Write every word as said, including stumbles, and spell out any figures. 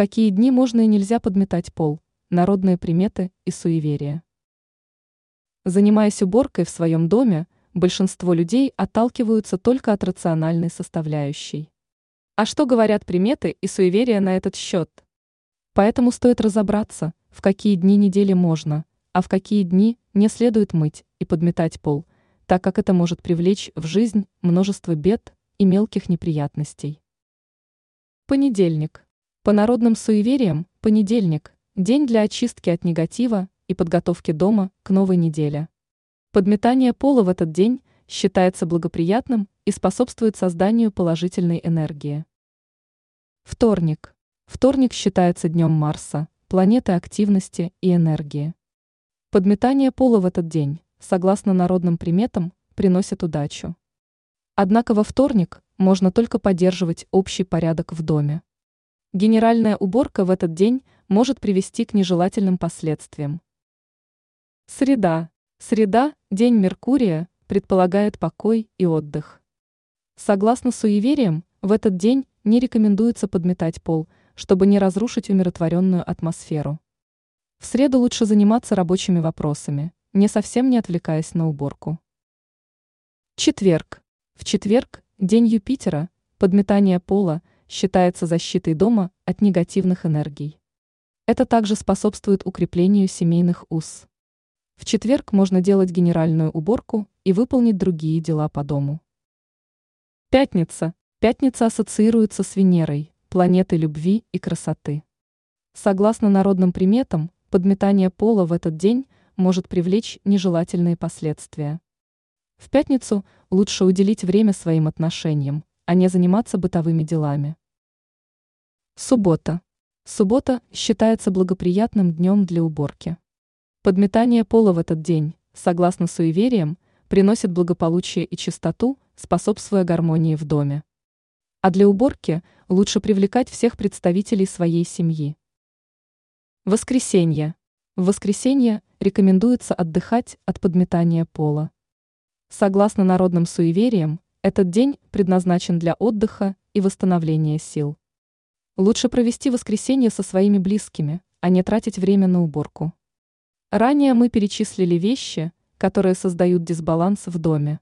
какие дни можно и нельзя подметать пол, народные приметы и суеверия. Занимаясь уборкой в своем доме, большинство людей отталкиваются только от рациональной составляющей. А что говорят приметы и суеверия на этот счет? Поэтому стоит разобраться, в какие дни недели можно, а в какие дни не следует мыть и подметать пол, так как это может привлечь в жизнь множество бед и мелких неприятностей. Понедельник. По народным суевериям, понедельник – день для очистки от негатива и подготовки дома к новой неделе. Подметание пола в этот день считается благоприятным и способствует созданию положительной энергии. Вторник. Вторник считается днем Марса, планеты активности и энергии. Подметание пола в этот день, согласно народным приметам, приносит удачу. Однако во вторник можно только поддерживать общий порядок в доме. Генеральная уборка в этот день может привести к нежелательным последствиям. Среда. Среда, день Меркурия, предполагает покой и отдых. Согласно суевериям, в этот день не рекомендуется подметать пол, чтобы не разрушить умиротворенную атмосферу. В среду лучше заниматься рабочими вопросами, не совсем не отвлекаясь на уборку. Четверг. В четверг, день Юпитера, подметание пола считается защитой дома от негативных энергий. Это также способствует укреплению семейных уз. В четверг можно делать генеральную уборку и выполнить другие дела по дому. Пятница. Пятница ассоциируется с Венерой, планетой любви и красоты. Согласно народным приметам, подметание пола в этот день может привлечь нежелательные последствия. В пятницу лучше уделить время своим отношениям, а не заниматься бытовыми делами. Суббота. Суббота считается благоприятным днем для уборки. Подметание пола в этот день, согласно суевериям, приносит благополучие и чистоту, способствуя гармонии в доме. А для уборки лучше привлекать всех представителей своей семьи. Воскресенье. В воскресенье рекомендуется отдыхать от подметания пола. Согласно народным суевериям, этот день предназначен для отдыха и восстановления сил. Лучше провести воскресенье со своими близкими, а не тратить время на уборку. Ранее мы перечислили вещи, которые создают дисбаланс в доме.